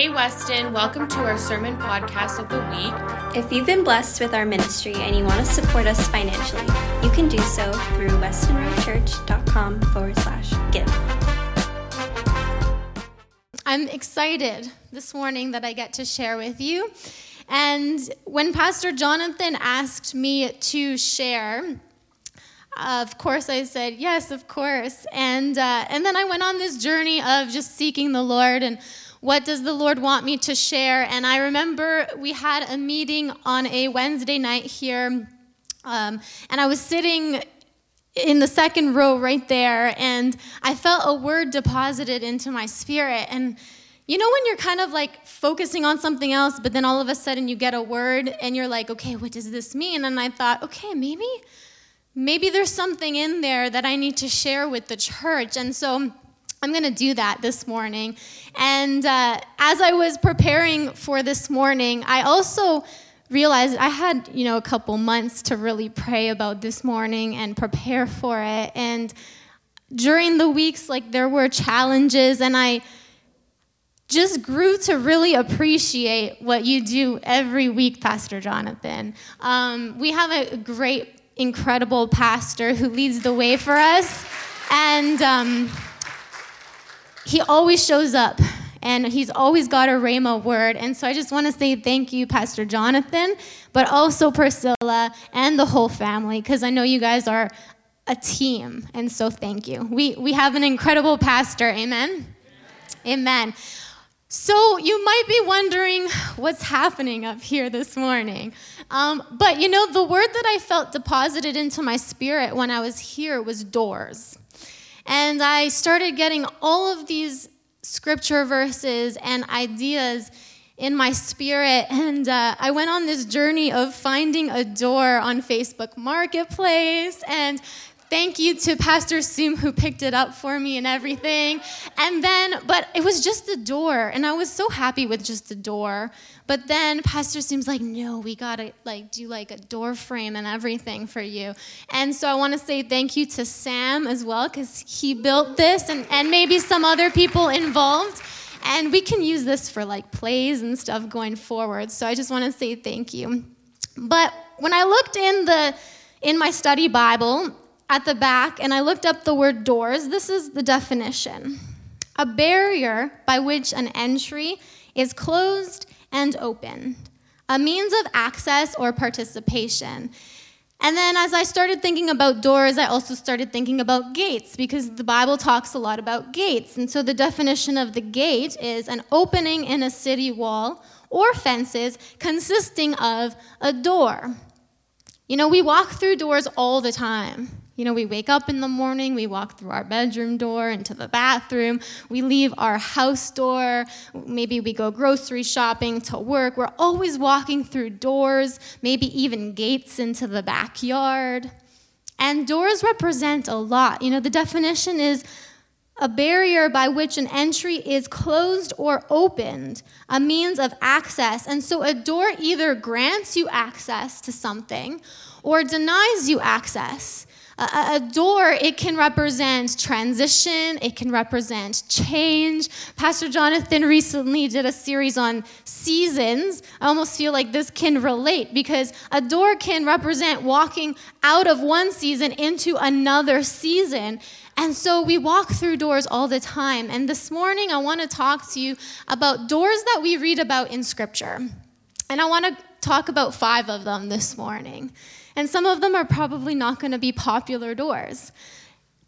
Hey Weston, welcome to our sermon podcast of the week. If you've been blessed with our ministry and you want to support us financially, you can do so through westonroadchurch.com/give. I'm excited this morning that I get to share with you. And when Pastor Jonathan asked me to share, of course, I said, yes, of course. And then I went on this journey of just seeking the Lord and what does the Lord want me to share? And I remember we had a meeting on a Wednesday night here, and I was sitting in the second row right there, and I felt a word deposited into my spirit. And you know when you're kind of like focusing on something else, but then all of a sudden you get a word, and you're like, okay, what does this mean? And I thought, okay, maybe there's something in there that I need to share with the church. And so I'm going to do that this morning. And as I was preparing for this morning, I also realized I had, a couple months to really pray about this morning and prepare for it. And during the weeks, there were challenges, and I just grew to really appreciate what you do every week, Pastor Jonathan. We have a great, incredible pastor who leads the way for us. And he always shows up, and he's always got a rhema word. And so I just want to say thank you, Pastor Jonathan, but also Priscilla and the whole family, because I know you guys are a team, and so thank you. We have an incredible pastor, amen? Amen. So you might be wondering what's happening up here this morning. But the word that I felt deposited into my spirit when I was here was doors. And I started getting all of these scripture verses and ideas in my spirit. And I went on this journey of finding a door on Facebook Marketplace. And thank you to Pastor Soom who picked it up for me and everything. But it was just a door. And I was so happy with just a door. But then Pastor Soom's like, no, we got to do a door frame and everything for you. And so I want to say thank you to Sam as well, because he built this and maybe some other people involved. And we can use this for plays and stuff going forward. So I just want to say thank you. But when I looked in my study Bible at the back and I looked up the word doors, this is the definition. A barrier by which an entry is closed and open, a means of access or participation. And then as I started thinking about doors, I also started thinking about gates, because the Bible talks a lot about gates. And so the definition of the gate is an opening in a city wall or fences consisting of a door. We walk through doors all the time. We wake up in the morning, we walk through our bedroom door, into the bathroom, we leave our house door, maybe we go grocery shopping, to work. We're always walking through doors, maybe even gates into the backyard. And doors represent a lot. The definition is a barrier by which an entry is closed or opened, a means of access. And so a door either grants you access to something or denies you access. A door, it can represent transition, it can represent change. Pastor Jonathan recently did a series on seasons. I almost feel like this can relate, because a door can represent walking out of one season into another season. And so we walk through doors all the time. And this morning I want to talk to you about doors that we read about in Scripture. And I want to talk about 5 of them this morning. And some of them are probably not going to be popular doors.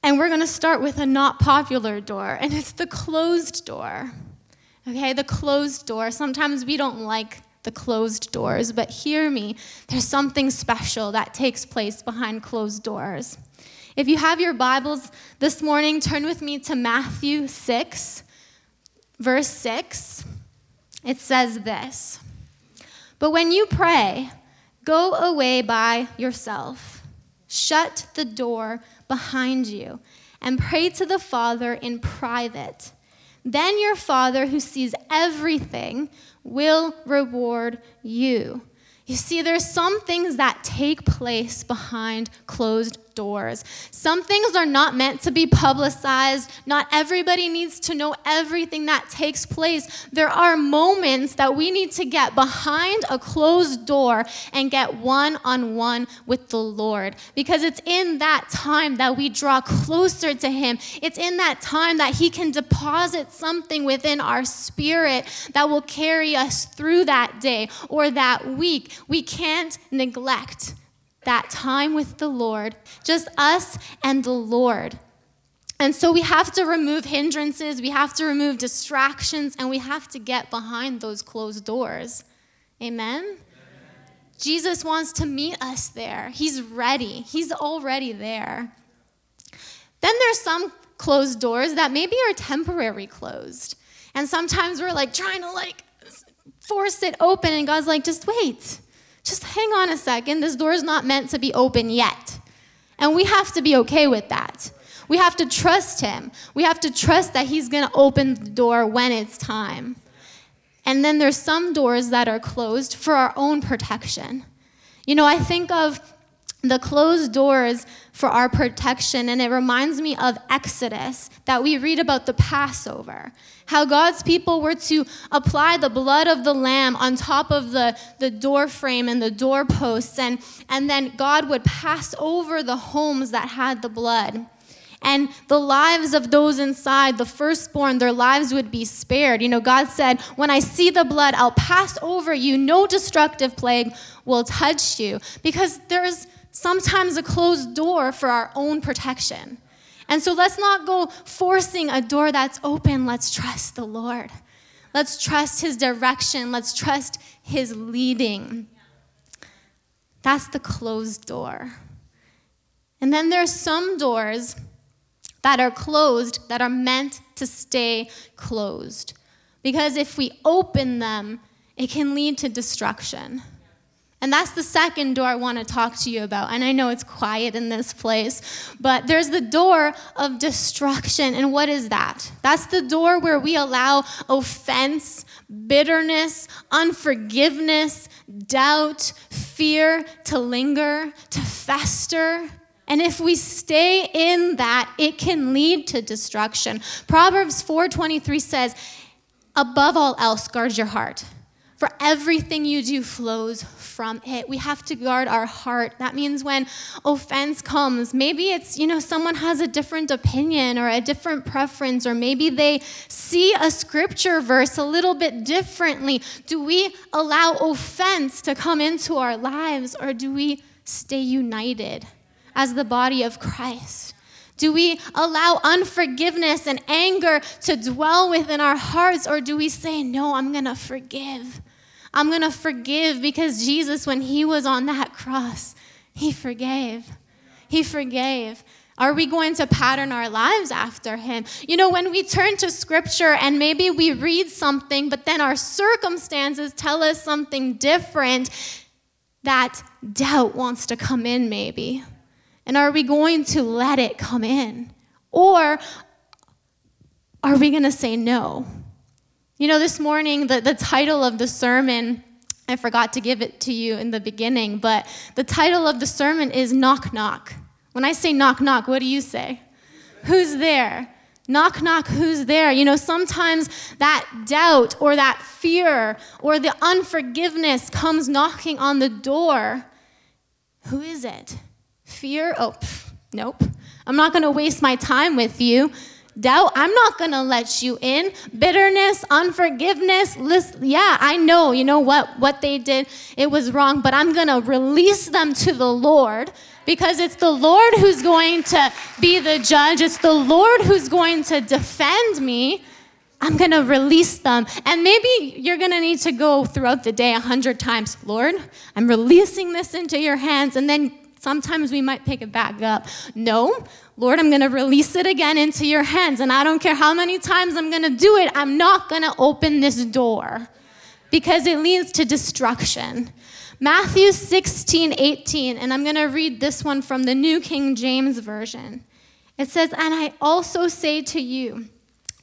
And we're going to start with a not popular door, and it's the closed door. Okay, the closed door. Sometimes we don't like the closed doors, but hear me, there's something special that takes place behind closed doors. If you have your Bibles this morning, turn with me to Matthew 6, verse 6. It says this, "But when you pray, go away by yourself, shut the door behind you, and pray to the Father in private. Then your Father who sees everything will reward you." You see, there's some things that take place behind closed closed doors. Some things are not meant to be publicized. Not everybody needs to know everything that takes place. There are moments that we need to get behind a closed door and get one-on-one with the Lord, because it's in that time that we draw closer to him. It's in that time that he can deposit something within our spirit that will carry us through that day or that week. We can't neglect that time with the Lord, just us and the Lord. And so we have to remove hindrances, we have to remove distractions, and we have to get behind those closed doors. Amen? Jesus wants to meet us there. He's ready. He's already there. Then there's some closed doors that maybe are temporary closed. And sometimes we're trying to force it open, and God's like, just wait. Just hang on a second. This door is not meant to be open yet. And we have to be okay with that. We have to trust him. We have to trust that he's going to open the door when it's time. And then there's some doors that are closed for our own protection. You know, I think of the closed doors for our protection, and it reminds me of Exodus that we read about the Passover, how God's people were to apply the blood of the lamb on top of the door frame and the doorposts, and then God would pass over the homes that had the blood. And the lives of those inside, the firstborn, their lives would be spared. You know, God said, when I see the blood, I'll pass over you. No destructive plague will touch you. Because there's sometimes a closed door for our own protection. And so let's not go forcing a door that's open. Let's trust the Lord. Let's trust his direction. Let's trust his leading. That's the closed door. And then there's some doors that are closed, that are meant to stay closed. Because if we open them, it can lead to destruction. And that's the second door I want to talk to you about. And I know it's quiet in this place, but there's the door of destruction. And what is that? That's the door where we allow offense, bitterness, unforgiveness, doubt, fear to linger, to fester. And if we stay in that, it can lead to destruction. Proverbs 4:23 says, above all else, guard your heart, for everything you do flows from it. We have to guard our heart. That means when offense comes, maybe it's, someone has a different opinion or a different preference, or maybe they see a scripture verse a little bit differently. Do we allow offense to come into our lives, or do we stay united as the body of Christ? Do we allow unforgiveness and anger to dwell within our hearts, or do we say, no, I'm going to forgive. I'm going to forgive because Jesus, when he was on that cross, he forgave. He forgave. Are we going to pattern our lives after him? When we turn to scripture and maybe we read something, but then our circumstances tell us something different, that doubt wants to come in maybe. And are we going to let it come in? Or are we going to say no? This morning, the title of the sermon, I forgot to give it to you in the beginning, but the title of the sermon is Knock, Knock. When I say knock, knock, what do you say? Who's there? Knock, knock, who's there? Sometimes that doubt or that fear or the unforgiveness comes knocking on the door. Who is it? Fear, nope. I'm not going to waste my time with you. Doubt, I'm not going to let you in. Bitterness, unforgiveness, I know, what they did, it was wrong, but I'm going to release them to the Lord, because it's the Lord who's going to be the judge. It's the Lord who's going to defend me. I'm going to release them. And maybe you're going to need to go throughout the day 100 times, Lord, I'm releasing this into your hands, and then sometimes we might pick it back up. No, Lord, I'm going to release it again into your hands, and I don't care how many times I'm going to do it, I'm not going to open this door because it leads to destruction. Matthew 16:18, and I'm going to read this one from the New King James Version. It says, and I also say to you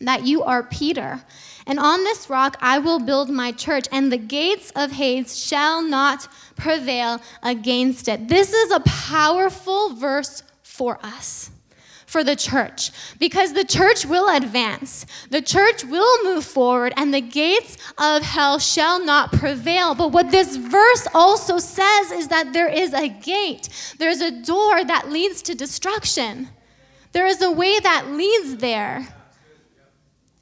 that you are Peter, and on this rock I will build my church, and the gates of Hades shall not prevail against it. This is a powerful verse for us, for the church, because the church will advance, the church will move forward, and the gates of hell shall not prevail. But what this verse also says is that there is a gate, there is a door that leads to destruction. There is a way that leads there.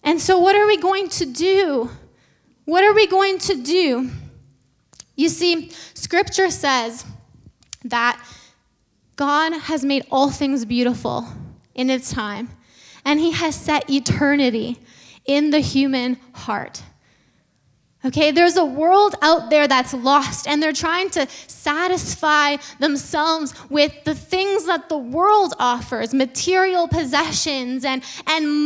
And so what are we going to do? What are we going to do? You see, Scripture says that God has made all things beautiful in its time, and He has set eternity in the human heart. Okay, there's a world out there that's lost, and they're trying to satisfy themselves with the things that the world offers, material possessions and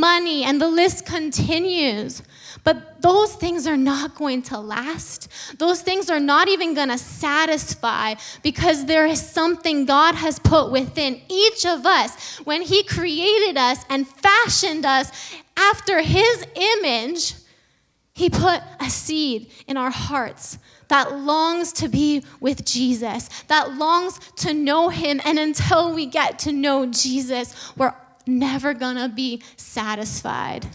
money, and the list continues. But those things are not going to last. Those things are not even going to satisfy, because there is something God has put within each of us when He created us and fashioned us after His image. He put a seed in our hearts that longs to be with Jesus, that longs to know Him. And until we get to know Jesus, we're never going to be satisfied.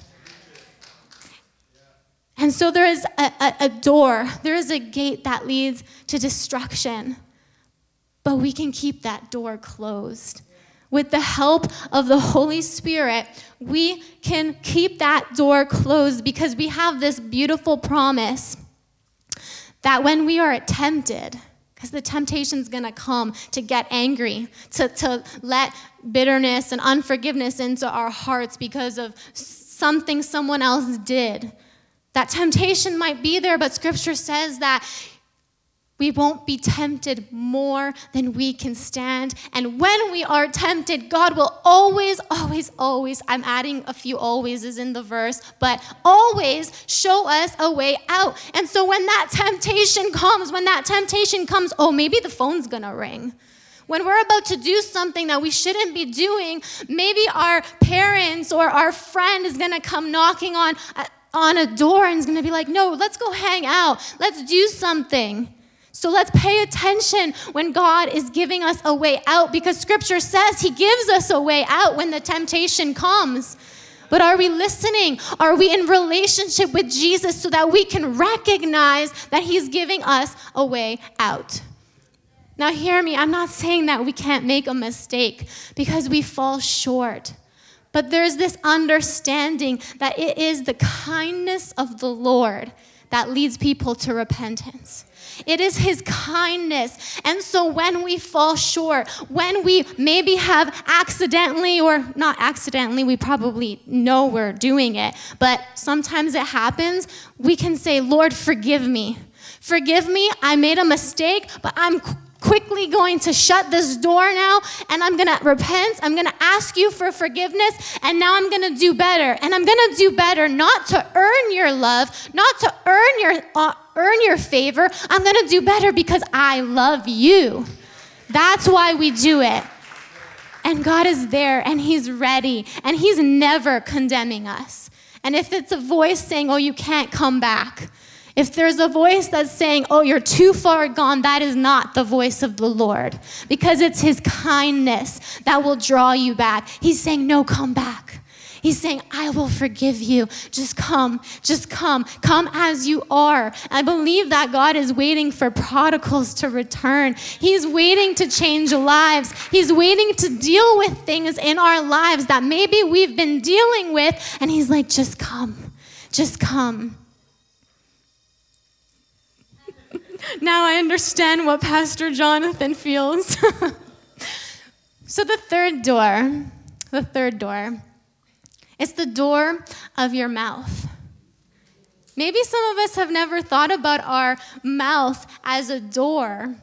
And so there is a door, there is a gate that leads to destruction. But we can keep that door closed. With the help of the Holy Spirit, we can keep that door closed, because we have this beautiful promise that when we are tempted, because the temptation's going to come to get angry, to let bitterness and unforgiveness into our hearts because of something someone else did. That temptation might be there, but Scripture says that we won't be tempted more than we can stand. And when we are tempted, God will always, always, always, I'm adding a few alwayses in the verse, but always show us a way out. And so when that temptation comes, oh, maybe the phone's going to ring. When we're about to do something that we shouldn't be doing, maybe our parents or our friend is going to come knocking on a door and is going to be like, no, let's go hang out. Let's do something. So let's pay attention when God is giving us a way out, because Scripture says He gives us a way out when the temptation comes. But are we listening? Are we in relationship with Jesus so that we can recognize that He's giving us a way out? Now hear me, I'm not saying that we can't make a mistake, because we fall short. But there's this understanding that it is the kindness of the Lord that leads people to repentance. It is His kindness. And so when we fall short, when we maybe have accidentally, or not accidentally, we probably know we're doing it, but sometimes it happens, we can say, Lord, forgive me. Forgive me, I made a mistake, but I'm quickly going to shut this door now, and I'm going to repent. I'm going to ask you for forgiveness, and now I'm going to do better. And I'm going to do better not to earn your love, not to earn your favor. I'm going to do better because I love you. That's why we do it. And God is there, and He's ready, and He's never condemning us. And if it's a voice saying, oh, you can't come back, if there's a voice that's saying, oh, you're too far gone, that is not the voice of the Lord, because it's His kindness that will draw you back. He's saying, no, come back. He's saying, I will forgive you. Just come as you are. I believe that God is waiting for prodigals to return. He's waiting to change lives. He's waiting to deal with things in our lives that maybe we've been dealing with. And He's like, just come. Now I understand what Pastor Jonathan feels. So the third door, it's the door of your mouth. Maybe some of us have never thought about our mouth as a door,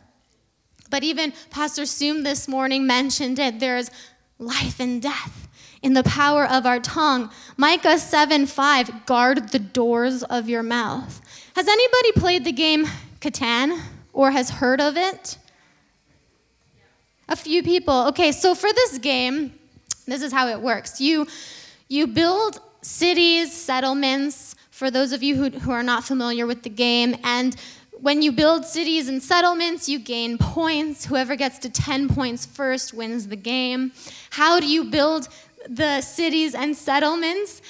but even Pastor Soom this morning mentioned it. There's life and death in the power of our tongue. Micah 7:5, guard the doors of your mouth. Has anybody played the game Catan, or has heard of it? A few people. Okay, so for this game, this is how it works. You build cities, settlements, for those of you who are not familiar with the game, and When you build cities and settlements, you gain points. Whoever gets to 10 points first wins the game. How do you build the cities and settlements?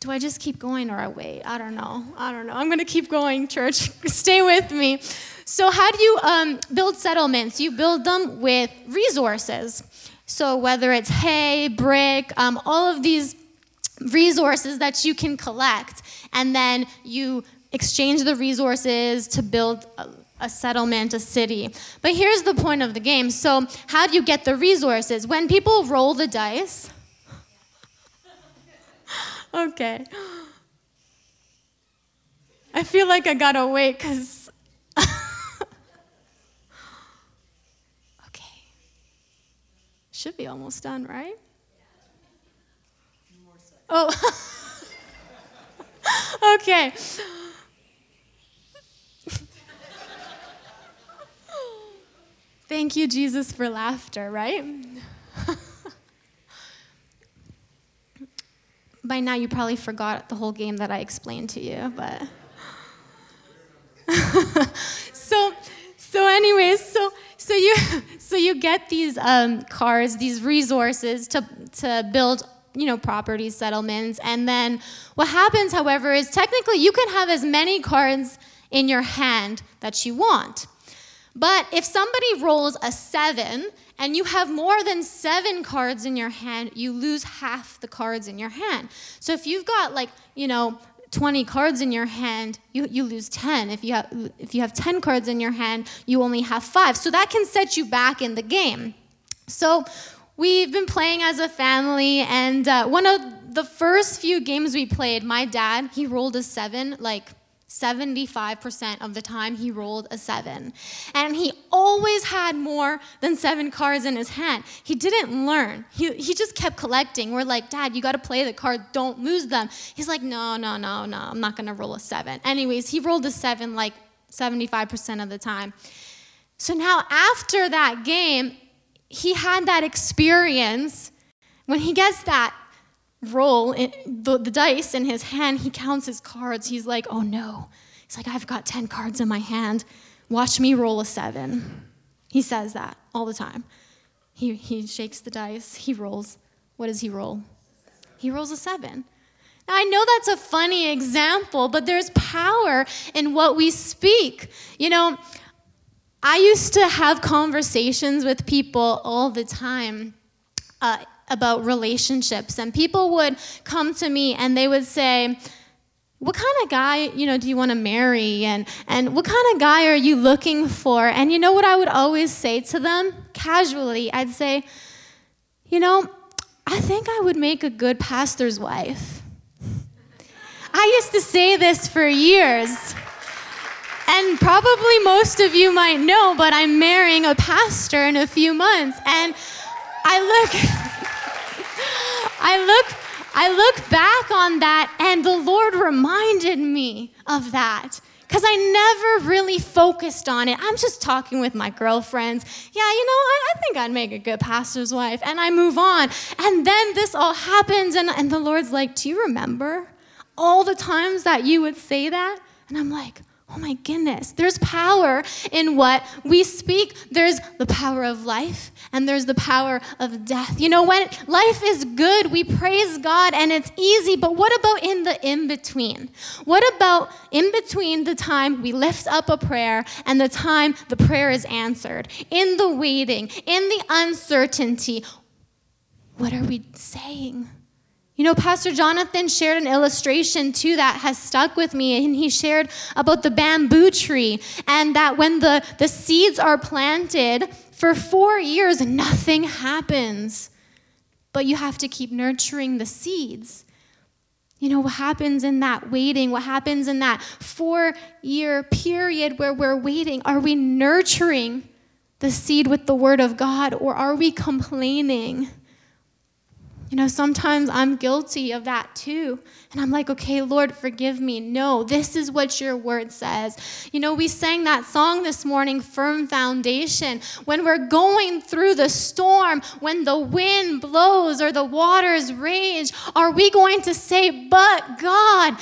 Do I just keep going or I wait? I don't know. I'm going to keep going, church. Stay with me. So how do you build settlements? You build them with resources. So whether it's hay, brick, all of these resources that you can collect, and then you exchange the resources to build a settlement, a city. But here's the point of the game. So how do you get the resources? When people roll the dice, okay. I feel like I gotta wait because, okay. Should be almost done, right? Oh, okay. Thank you, Jesus, for laughter, right? By now, you probably forgot the whole game that I explained to you, but. So you get these cards, these resources to build, properties, settlements, and then what happens, however, is technically you can have as many cards in your hand that you want. But if somebody rolls a 7 and you have more than 7 cards in your hand, you lose half the cards in your hand. So if you've got 20 cards in your hand, you lose 10. If you have 10 cards in your hand, you only have 5. So that can set you back in the game. So we've been playing as a family, and one of the first few games we played, my dad, he rolled a 7, 75% of the time he rolled a 7. And he always had more than 7 cards in his hand. He didn't learn. He just kept collecting. We're like, Dad, you got to play the card. Don't lose them. He's like, no, I'm not going to roll a 7. Anyways, he rolled a 7 75% of the time. So now after that game, he had that experience. When he gets that roll the dice in his hand, he counts his cards. He's like, oh no. He's like, I've got 10 cards in my hand. Watch me roll a 7. He says that all the time. He shakes the dice. He rolls. What does he roll? He rolls a 7. Now, I know that's a funny example, but there's power in what we speak. I used to have conversations with people all the time about relationships, and people would come to me and they would say, what kind of guy, do you want to marry? And what kind of guy are you looking for? And you know what I would always say to them? Casually, I'd say, I think I would make a good pastor's wife. I used to say this for years. And probably most of you might know, but I'm marrying a pastor in a few months. And I look back on that, and the Lord reminded me of that, because I never really focused on it. I'm just talking with my girlfriends. Yeah, I think I'd make a good pastor's wife, and I move on. And then this all happens, and the Lord's like, do you remember all the times that you would say that? And I'm like, oh my goodness, there's power in what we speak. There's the power of life, and there's the power of death. When life is good, we praise God, and it's easy, but what about in the in-between? What about in between the time we lift up a prayer and the time the prayer is answered? In the waiting, in the uncertainty, what are we saying? Pastor Jonathan shared an illustration too that has stuck with me, and he shared about the bamboo tree, and that when the seeds are planted for 4 years, nothing happens. But you have to keep nurturing the seeds. What happens in that waiting? What happens in that 4-year period where we're waiting? Are we nurturing the seed with the word of God, or are we complaining? You know, sometimes I'm guilty of that too. And I'm like, okay, Lord, forgive me. No, this is what your word says. You know, we sang that song this morning, Firm Foundation. When we're going through the storm, when the wind blows or the waters rage, are we going to say, but God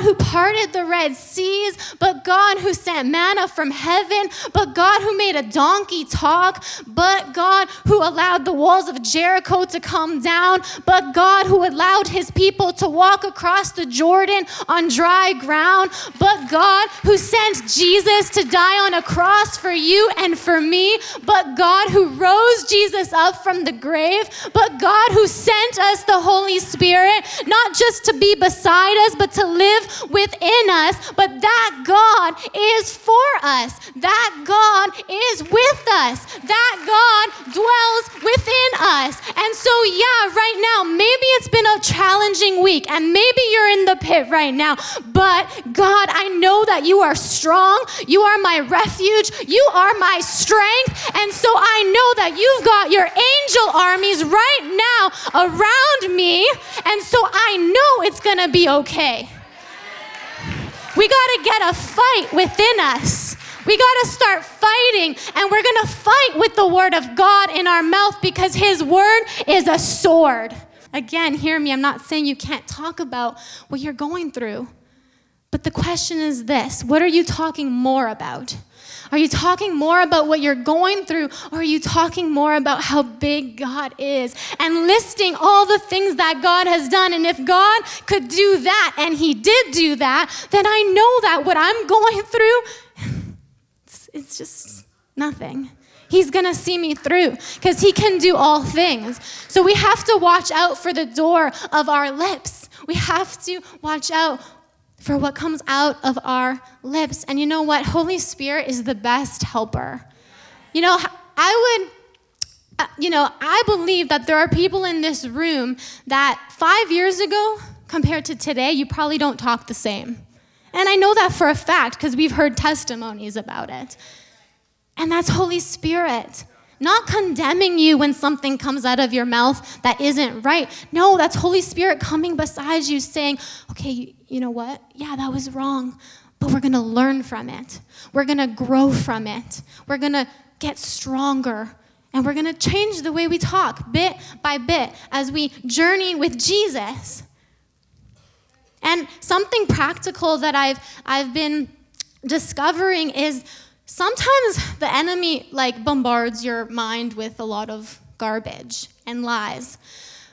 who parted the Red Seas, but God who sent manna from heaven, but God who made a donkey talk, but God who allowed the walls of Jericho to come down, but God who allowed his people to walk across the Jordan on dry ground, but God who sent Jesus to die on a cross for you and for me, but God who rose Jesus up from the grave, but God who sent us the Holy Spirit, not just to be beside us, but to live within us, but that God is for us, that God is with us, that God dwells within us. And so yeah, right now, maybe it's been a challenging week and maybe you're in the pit right now, but God, I know that you are strong, you are my refuge, you are my strength, and so I know that you've got your angel armies right now around me, and so I know it's gonna be okay. We gotta get a fight within us. We gotta start fighting, and we're gonna fight with the word of God in our mouth, because his word is a sword. Again, hear me, I'm not saying you can't talk about what you're going through, but the question is this: what are you talking more about? Are you talking more about what you're going through, or are you talking more about how big God is and listing all the things that God has done? And if God could do that, and he did do that, then I know that what I'm going through, it's just nothing. He's gonna see me through, because he can do all things. So we have to watch out for the door of our lips. We have to watch out for what comes out of our lips. And you know what? Holy Spirit is the best helper. You know, I believe that there are people in this room that 5 years ago compared to today, you probably don't talk the same. And I know that for a fact, because we've heard testimonies about it. And that's Holy Spirit. Not condemning you when something comes out of your mouth that isn't right. No, that's Holy Spirit coming beside you saying, okay, you know what? Yeah, that was wrong, but we're going to learn from it. We're going to grow from it. We're going to get stronger, and we're going to change the way we talk bit by bit as we journey with Jesus. And something practical that I've been discovering is, sometimes the enemy bombards your mind with a lot of garbage and lies.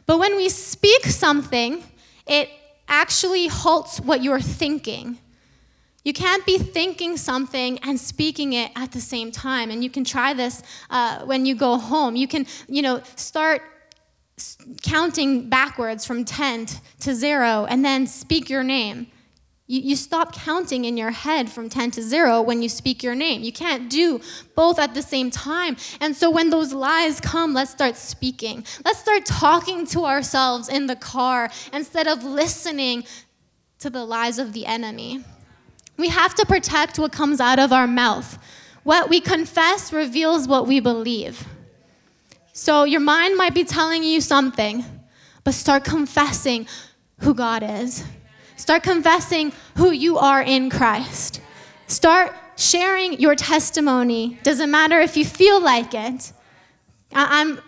But when we speak something, it actually halts what you're thinking. You can't be thinking something and speaking it at the same time. And you can try this when you go home. You can, start counting backwards from 10 to 0 and then speak your name. You stop counting in your head from 10 to 0 when you speak your name. You can't do both at the same time. And so when those lies come, let's start speaking. Let's start talking to ourselves in the car instead of listening to the lies of the enemy. We have to protect what comes out of our mouth. What we confess reveals what we believe. So your mind might be telling you something, but start confessing who God is. Start confessing who you are in Christ. Start sharing your testimony. Doesn't matter if you feel like it. I'm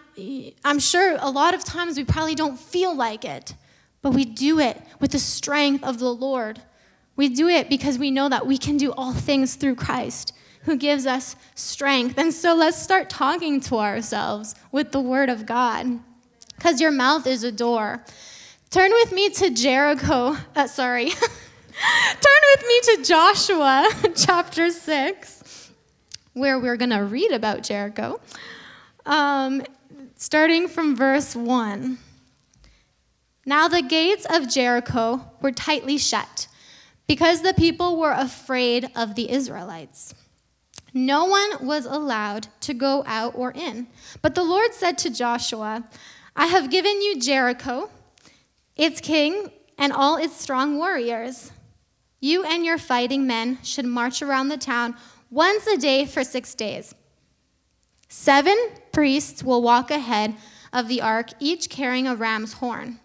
sure a lot of times we probably don't feel like it, but we do it with the strength of the Lord. We do it because we know that we can do all things through Christ who gives us strength. And so let's start talking to ourselves with the word of God, because your mouth is a door. Turn with me to Turn with me to Joshua chapter 6, where we're going to read about Jericho, starting from verse 1. Now the gates of Jericho were tightly shut, because the people were afraid of the Israelites. No one was allowed to go out or in. But the Lord said to Joshua, I have given you Jericho, its king, and all its strong warriors. You and your fighting men should march around the town once a day for 6 days. 7 priests will walk ahead of the ark, each carrying a ram's horn.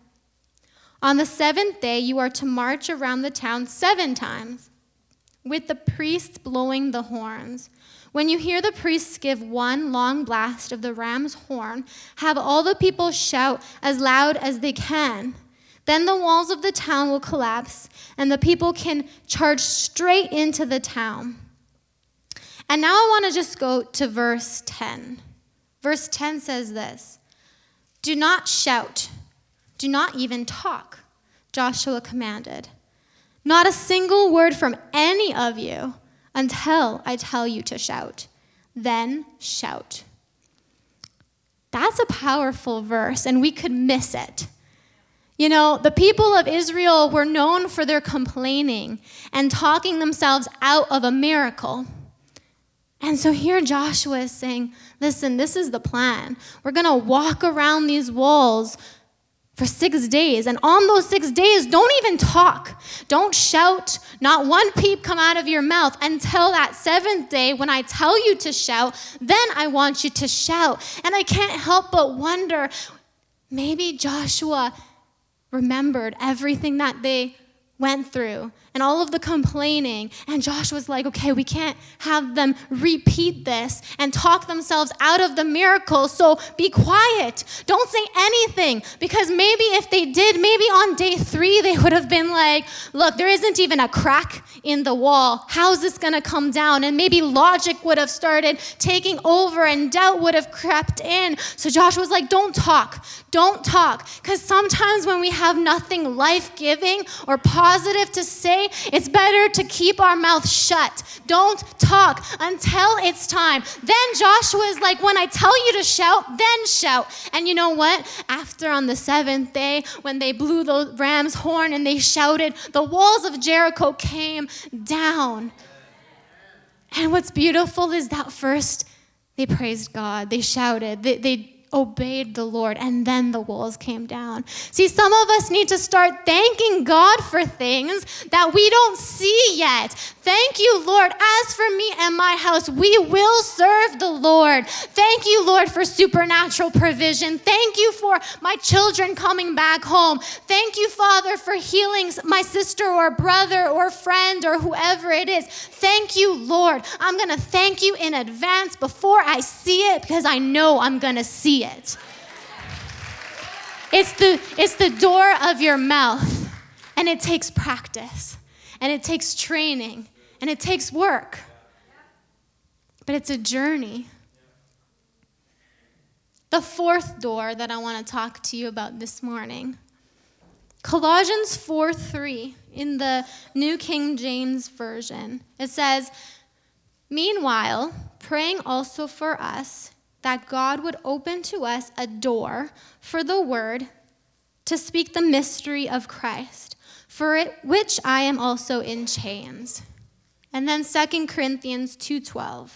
On the seventh day, you are to march around the town 7 times, with the priests blowing the horns. When you hear the priests give one long blast of the ram's horn, have all the people shout as loud as they can. Then the walls of the town will collapse, and the people can charge straight into the town. And now I want to just go to verse 10. Verse 10 says this: "Do not shout. Do not even talk," Joshua commanded. "Not a single word from any of you until I tell you to shout. Then shout." That's a powerful verse, and we could miss it. You know, the people of Israel were known for their complaining and talking themselves out of a miracle. And so here Joshua is saying, listen, this is the plan. We're going to walk around these walls for 6 days. And on those 6 days, don't even talk. Don't shout. Not one peep come out of your mouth until that 7th day when I tell you to shout. Then I want you to shout. And I can't help but wonder, maybe Joshua remembered everything that they went through and all of the complaining. And Joshua's like, okay, we can't have them repeat this and talk themselves out of the miracle. So be quiet. Don't say anything, because maybe if they did, maybe on day 3, they would have been like, look, there isn't even a crack in the wall. How's this going to come down? And maybe logic would have started taking over and doubt would have crept in. So Joshua's like, don't talk. Because sometimes when we have nothing life-giving or positive to say, it's better to keep our mouth shut. Don't talk until it's time. Then Joshua is like, when I tell you to shout, then shout. And you know what? After on the 7th day, when they blew the ram's horn and they shouted, the walls of Jericho came down. And what's beautiful is that first they praised God. They shouted. They obeyed the Lord, and then the walls came down. See, some of us need to start thanking God for things that we don't see yet. Thank you, Lord. As for me and my house, we will serve the Lord. Thank you, Lord, for supernatural provision. Thank you for my children coming back home. Thank you, Father, for healing my sister or brother or friend or whoever it is. Thank you, Lord. I'm going to thank you in advance before I see it, because I know I'm going to see it. It's the door of your mouth, and it takes practice, and it takes training, and it takes work. But it's a journey. The 4th door that I want to talk to you about this morning, Colossians 4:3 in the New King James Version. It says, "Meanwhile, praying also for us, that God would open to us a door for the word to speak the mystery of Christ, for it, which I am also in chains." And then 2 Corinthians 2:12.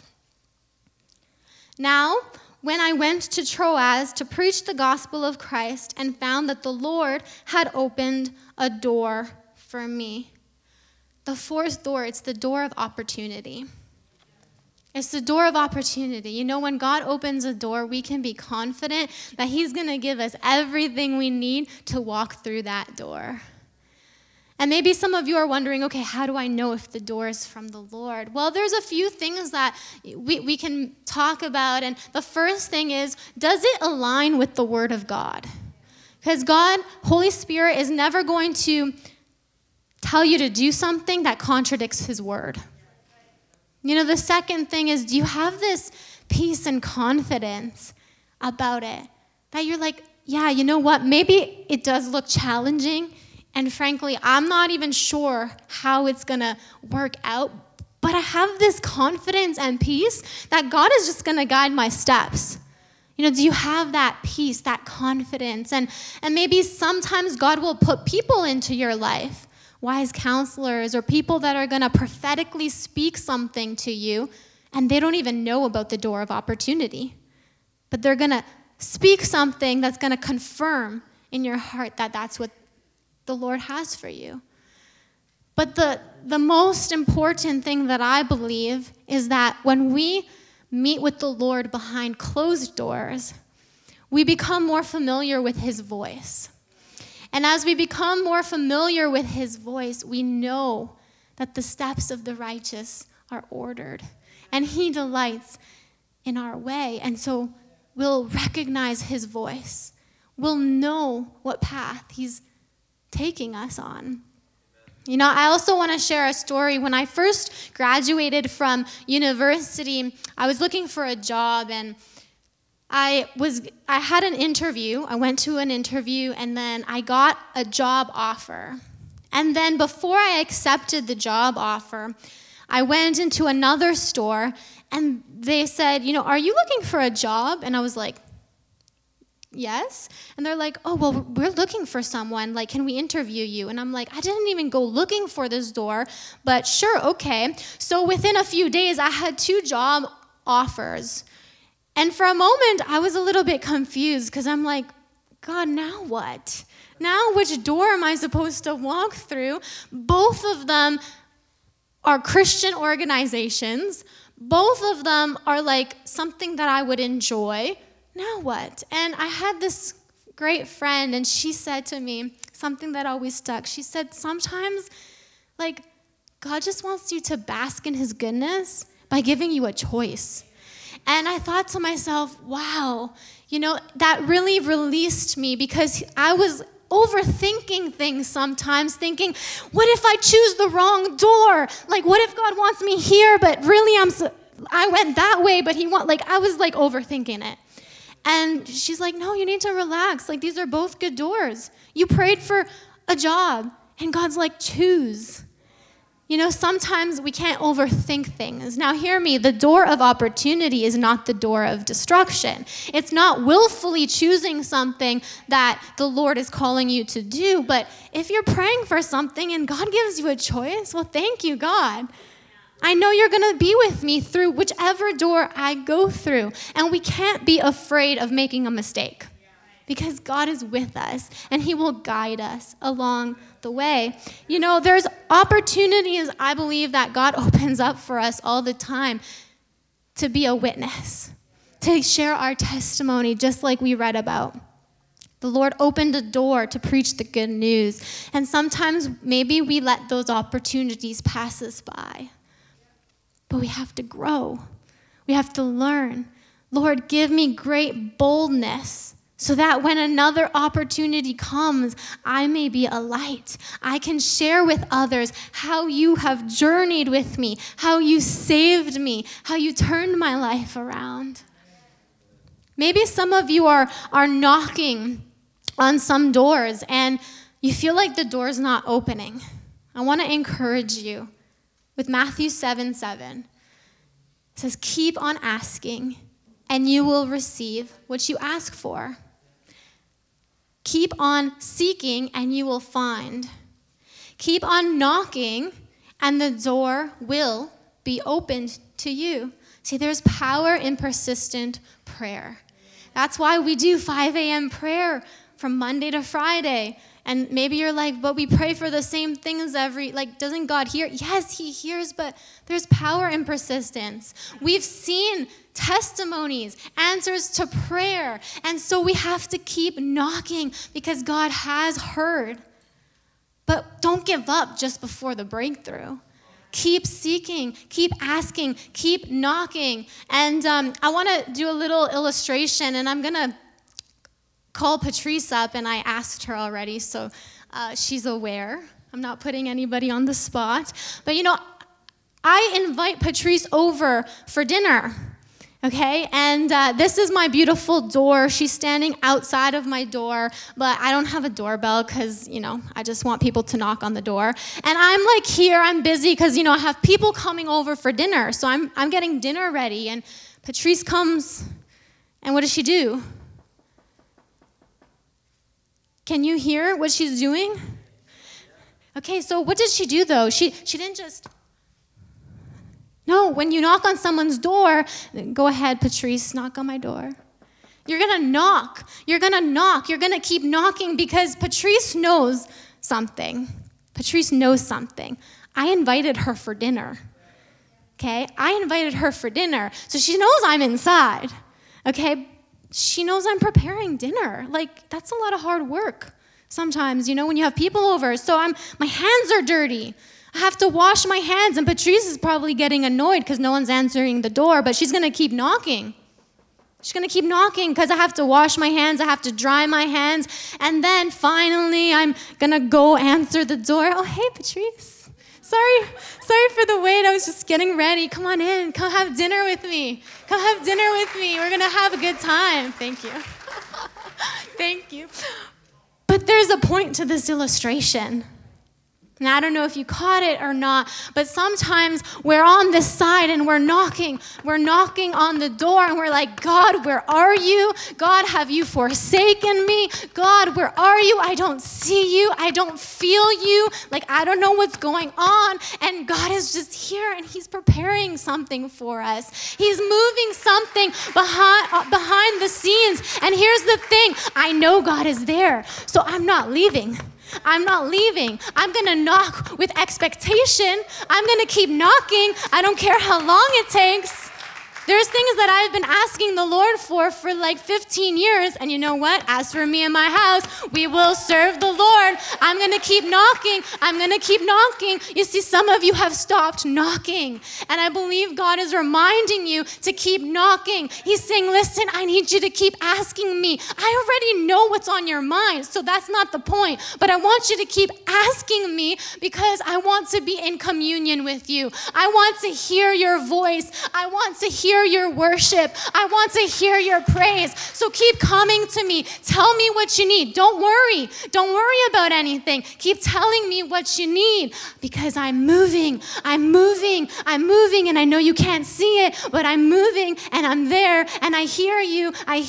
"Now, when I went to Troas to preach the gospel of Christ and found that the Lord had opened a door for me." The 4th door, it's the door of opportunity. It's the door of opportunity. You know, when God opens a door, we can be confident that he's going to give us everything we need to walk through that door. And maybe some of you are wondering, okay, how do I know if the door is from the Lord? Well, there's a few things that we can talk about. And the first thing is, does it align with the Word of God? Because God, Holy Spirit, is never going to tell you to do something that contradicts his Word. You know, the second thing is, do you have this peace and confidence about it? That you're like, yeah, you know what? Maybe it does look challenging. And frankly, I'm not even sure how it's going to work out. But I have this confidence and peace that God is just going to guide my steps. You know, do you have that peace, that confidence? And maybe sometimes God will put people into your life, wise counselors or people that are going to prophetically speak something to you, and they don't even know about the door of opportunity. But they're going to speak something that's going to confirm in your heart that that's what the Lord has for you. But the most important thing that I believe is that when we meet with the Lord behind closed doors, we become more familiar with his voice. And as we become more familiar with his voice, we know that the steps of the righteous are ordered. And he delights in our way. And so we'll recognize his voice. We'll know what path he's taking us on. You know, I also want to share a story. When I first graduated from university, I was looking for a job, and I had an interview. I went to an interview, and then I got a job offer. And then before I accepted the job offer, I went into another store, and they said, you know, are you looking for a job? And I was like, yes. And they're like, oh, well, we're looking for someone. Like, can we interview you? And I'm like, I didn't even go looking for this door, but sure, okay. So within a few days, I had 2 job offers. And for a moment, I was a little bit confused because I'm like, God, now what? Now which door am I supposed to walk through? Both of them are Christian organizations. Both of them are like something that I would enjoy. Now what? And I had this great friend, and she said to me something that always stuck. She said, sometimes, like, God just wants you to bask in his goodness by giving you a choice. And I thought to myself, wow, you know, that really released me, because I was overthinking things sometimes, thinking, what if I choose the wrong door? Like, what if God wants me here, but really I went that way, but he wants, like, I was, like, overthinking it. And she's like, no, you need to relax. Like, these are both good doors. You prayed for a job, and God's like, choose. You know, sometimes we can't overthink things. Now, hear me. The door of opportunity is not the door of destruction. It's not willfully choosing something that the Lord is calling you to do. But if you're praying for something and God gives you a choice, well, thank you, God. I know you're going to be with me through whichever door I go through. And we can't be afraid of making a mistake, because God is with us, and he will guide us along the way. You know, there's opportunities, I believe, that God opens up for us all the time to be a witness, to share our testimony, just like we read about. The Lord opened a door to preach the good news. And sometimes maybe we let those opportunities pass us by. But we have to grow. We have to learn. Lord, give me great boldness so that when another opportunity comes, I may be a light. I can share with others how you have journeyed with me, how you saved me, how you turned my life around. Maybe some of you are knocking on some doors and you feel like the door's not opening. I want to encourage you. With Matthew 7:7, it says, keep on asking, and you will receive what you ask for. Keep on seeking, and you will find. Keep on knocking, and the door will be opened to you. See, there's power in persistent prayer. That's why we do 5 a.m. prayer from Monday to Friday. And maybe you're like, but we pray for the same things every, like, doesn't God hear? Yes, he hears, but there's power in persistence. We've seen testimonies, answers to prayer. And so we have to keep knocking, because God has heard. But don't give up just before the breakthrough. Keep seeking, keep asking, keep knocking. And I want to do a little illustration, and I'm going to call Patrice up, and I asked her already, so she's aware. I'm not putting anybody on the spot. But, you know, I invite Patrice over for dinner, okay? And this is my beautiful door. She's standing outside of my door, but I don't have a doorbell because, you know, I just want people to knock on the door. And I'm, like, here. I'm busy because, you know, I have people coming over for dinner, so I'm getting dinner ready. And Patrice comes, and what does she do? Can you hear what she's doing? Okay, so what did she do, though? She didn't just... No, when you knock on someone's door, go ahead, Patrice, knock on my door. You're going to knock. You're going to knock. You're going to keep knocking, because Patrice knows something. Patrice knows something. I invited her for dinner. Okay? I invited her for dinner, so she knows I'm inside. Okay? she knows I'm preparing dinner. Like, that's a lot of hard work sometimes, you know, when you have people over. So my hands are dirty. I have to wash my hands. And Patrice is probably getting annoyed because no one's answering the door, but she's going to keep knocking. She's going to keep knocking because I have to wash my hands. I have to dry my hands. And then finally, I'm going to go answer the door. Oh, hey, Patrice. Sorry for the wait. I was just getting ready. Come on in. Come have dinner with me. We're going to have a good time. Thank you. Thank you. But there's a point to this illustration. Now, I don't know if you caught it or not, but sometimes we're on this side and we're knocking on the door and we're like, God, where are you? God, have you forsaken me? God, where are you? I don't see you. I don't feel you. Like, I don't know what's going on. And God is just here and he's preparing something for us. He's moving something behind the scenes. And here's the thing. I know God is there, so I'm not leaving. I'm going to knock with expectation. I'm going to keep knocking. I don't care how long it takes. There's things that I've been asking the Lord for like 15 years. And you know what? As for me and my house, we will serve the Lord. I'm going to keep knocking. You see, some of you have stopped knocking. And I believe God is reminding you to keep knocking. He's saying, listen, I need you to keep asking me. I already know what's on your mind. So that's not the point. But I want you to keep asking me because I want to be in communion with you. I want to hear your voice. I want to hear your worship. I want to hear your praise. So keep coming to me. Tell me what you need. Don't worry. Don't worry about anything. Keep telling me what you need because I'm moving, and I know you can't see it, but I'm moving and I'm there and I hear you. I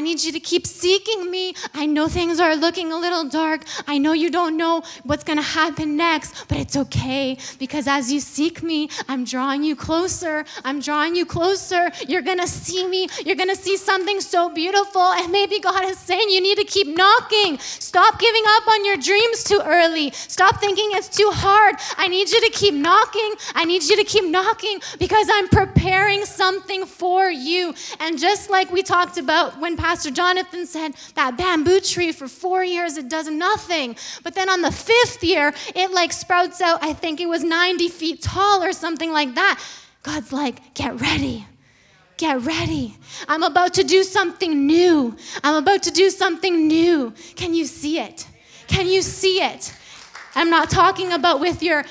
need you to keep seeking me. I know things are looking a little dark. I know you don't know what's going to happen next, but it's okay because as you seek me, I'm drawing you closer. You're going to see me. You're going to see something so beautiful. And maybe God is saying you need to keep knocking. Stop giving up on your dreams too early. Stop thinking it's too hard. I need you to keep knocking. Because I'm preparing something for you. And just like we talked about when Pastor Jonathan said that bamboo tree for 4 years, it does nothing. But then on the 5th year, it like sprouts out, I think it was 90 feet tall or something like that. God's like, get ready. I'm about to do something new. Can you see it? I'm not talking about with your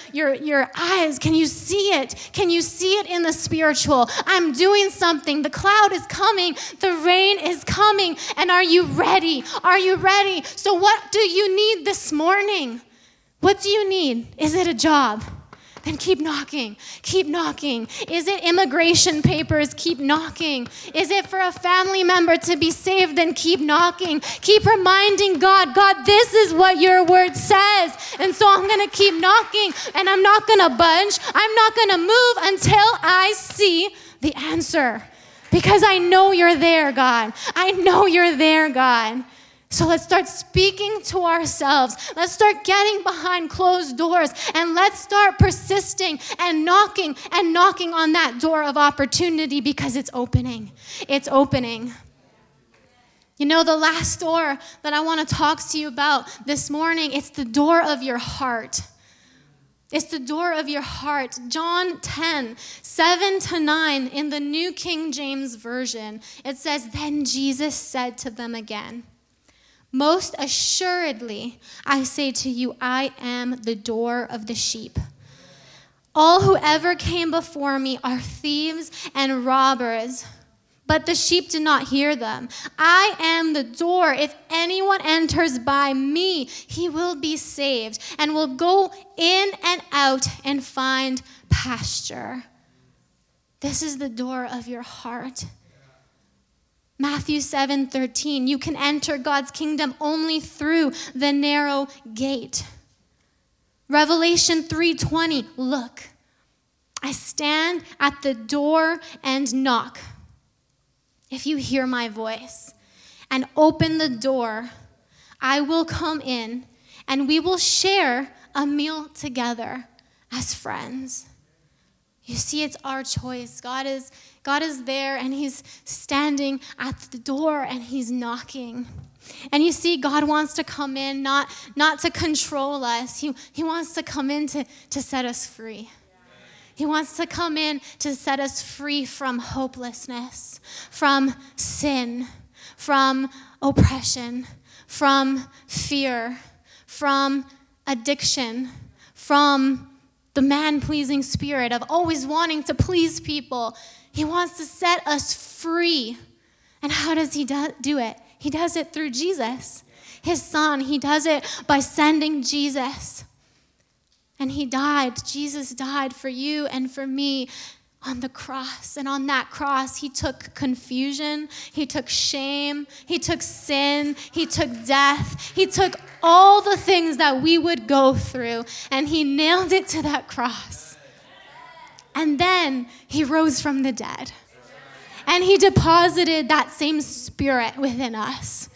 eyes. Can you see it? Can you see it in the spiritual? I'm doing something. The cloud is coming. The rain is coming. And are you ready? So what do you need this morning? What do you need? Is it a job? Then keep knocking. Is it immigration papers? Keep knocking. Is it for a family member to be saved? Then keep knocking. Keep reminding God, this is what your word says. And so I'm going to keep knocking and I'm not going to budge. I'm not going to move until I see the answer because I know you're there, God. So let's start speaking to ourselves. Let's start getting behind closed doors and let's start persisting and knocking on that door of opportunity because it's opening. You know, the last door that I want to talk to you about this morning, it's the door of your heart. John 10:7-9 in the New King James Version, it says, "Then Jesus said to them again, 'Most assuredly, I say to you, I am the door of the sheep. All who ever came before me are thieves and robbers, but the sheep did not hear them. I am the door. If anyone enters by me, he will be saved and will go in and out and find pasture.'" This is the door of your heart. Matthew 7:13, "You can enter God's kingdom only through the narrow gate." Revelation 3:20, "Look, I stand at the door and knock. If you hear my voice and open the door, I will come in and we will share a meal together as friends." You see, it's our choice. God is God is there and he's standing at the door and he's knocking. And you see, God wants to come in, not to control us. He wants to come in to set us free. He wants to come in to set us free from hopelessness, from sin, from oppression, from fear, from addiction, from the man-pleasing spirit of always wanting to please people. He wants to set us free. And how does he do it? He does it through Jesus, his son. He does it by sending Jesus. And he died. Jesus died for you and for me on the cross. And on that cross, he took confusion. He took shame. He took sin. He took death. He took all the things that we would go through. And he nailed it to that cross. And then he rose from the dead. And he deposited that same spirit within us.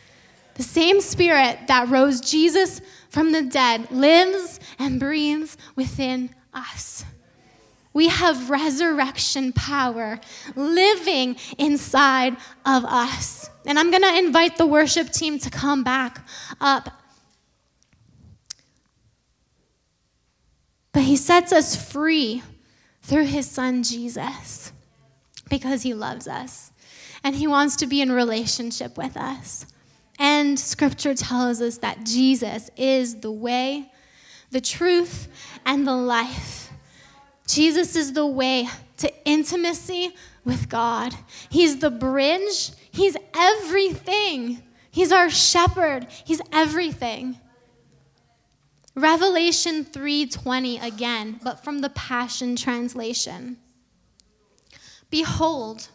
The same spirit that rose Jesus from the dead lives and breathes within us. We have resurrection power living inside of us. And I'm going to invite the worship team to come back up. But he sets us free through his son Jesus because he loves us and he wants to be in relationship with us. And scripture tells us that Jesus is the way, the truth, and the life. Jesus is the way to intimacy with God. He's the bridge. He's everything. He's our shepherd. He's everything. Revelation 3:20 again, but from the Passion Translation. Behold,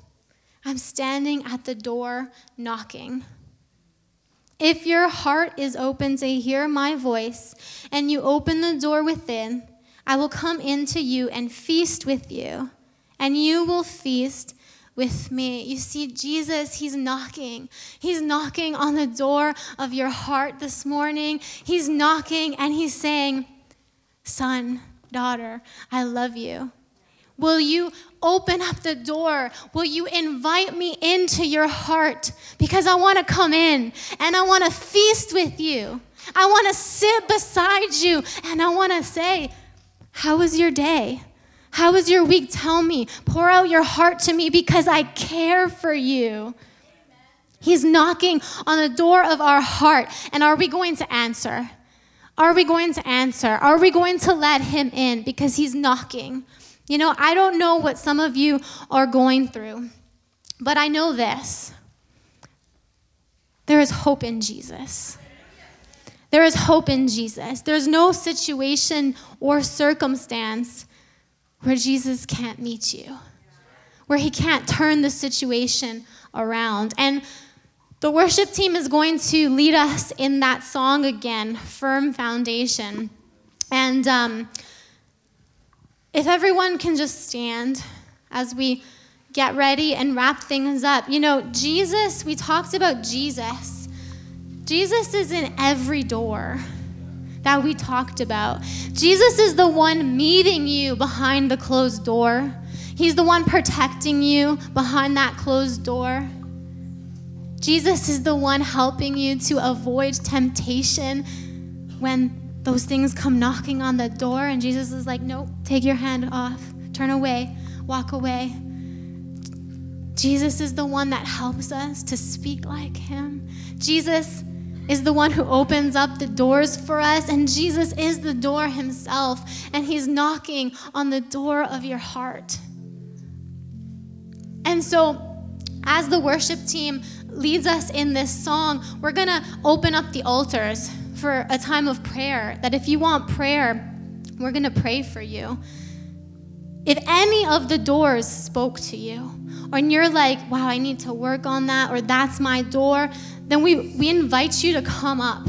I'm standing at the door knocking. If your heart is open to hear my voice and you open the door within, I will come into you and feast with you, and you will feast with me. You see, Jesus, he's knocking. He's knocking on the door of your heart this morning. He's knocking and he's saying, son, daughter, I love you. Will you open up the door? Will you invite me into your heart? Because I want to come in and I want to feast with you. I want to sit beside you and I want to say, how was your day? How was your week? Tell me. Pour out your heart to me because I care for you. He's knocking on the door of our heart. And are we going to answer? Are we going to answer? Are we going to let him in? Because he's knocking. You know, I don't know what some of you are going through, but I know this. There is hope in Jesus. There is hope in Jesus. There's no situation or circumstance where Jesus can't meet you, where he can't turn the situation around. And the worship team is going to lead us in that song again, Firm Foundation. And if everyone can just stand as we get ready and wrap things up. You know, Jesus, we talked about Jesus. Jesus is in every door that we talked about. Jesus is the one meeting you behind the closed door. He's the one protecting you behind that closed door. Jesus is the one helping you to avoid temptation when those things come knocking on the door, and Jesus is like, nope, take your hand off, turn away, walk away. Jesus is the one that helps us to speak like him. Jesus is the one who opens up the doors for us, and Jesus is the door himself, and he's knocking on the door of your heart. And so, as the worship team leads us in this song, we're going to open up the altars for a time of prayer, that if you want prayer, we're going to pray for you. If any of the doors spoke to you, or you're like, wow, I need to work on that, or that's my door, then we invite you to come up,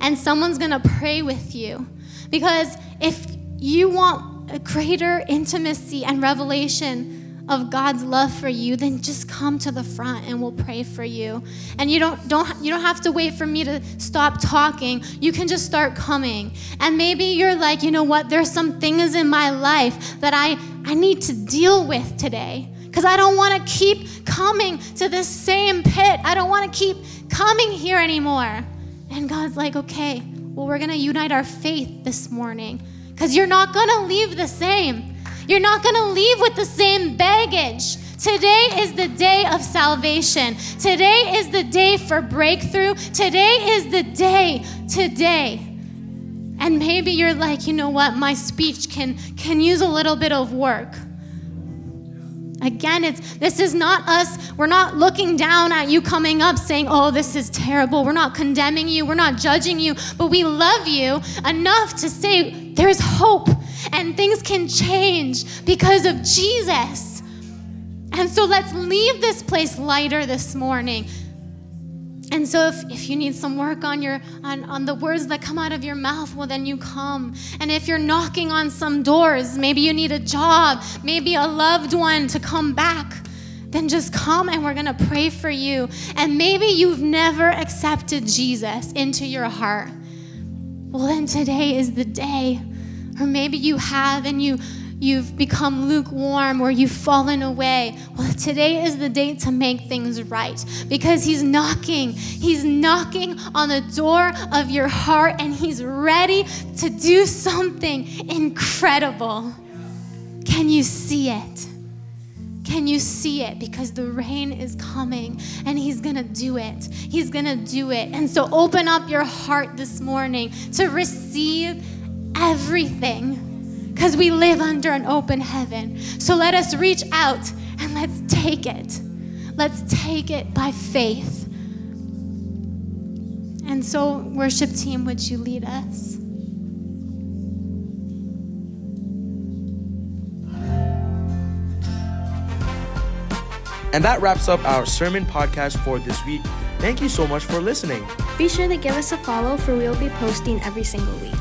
and someone's going to pray with you. Because if you want a greater intimacy and revelation of God's love for you, then just come to the front and we'll pray for you. And you don't have to wait for me to stop talking. You can just start coming. And maybe you're like, you know what? There's some things in my life that I need to deal with today. because I don't want to keep coming to this same pit. I don't want to keep coming here anymore. And God's like, okay, well, we're going to unite our faith this morning because you're not going to leave the same. You're not going to leave with the same baggage. Today is the day of salvation. Today is the day for breakthrough. Today is the day, today. And maybe you're like, you know what? My speech can use a little bit of work. Again, this is not us. We're not looking down at you coming up saying, oh, this is terrible. We're not condemning you. We're not judging you. But we love you enough to say there's hope and things can change because of Jesus. And so let's leave this place lighter this morning. And so if you need some work on on the words that come out of your mouth, well, then you come. And if you're knocking on some doors, maybe you need a job, maybe a loved one to come back, then just come and we're going to pray for you. And maybe you've never accepted Jesus into your heart. Well, then today is the day. Or maybe you have and you've become lukewarm or you've fallen away. Well, today is the day to make things right because he's knocking on the door of your heart and he's ready to do something incredible. Can you see it? Can you see it? Because the rain is coming and he's going to do it. He's going to do it. And so open up your heart this morning to receive everything, because we live under an open heaven. So let us reach out and let's take it. Let's take it by faith. And so, worship team, would you lead us? And that wraps up our sermon podcast for this week. Thank you so much for listening. Be sure to give us a follow, for we'll be posting every single week.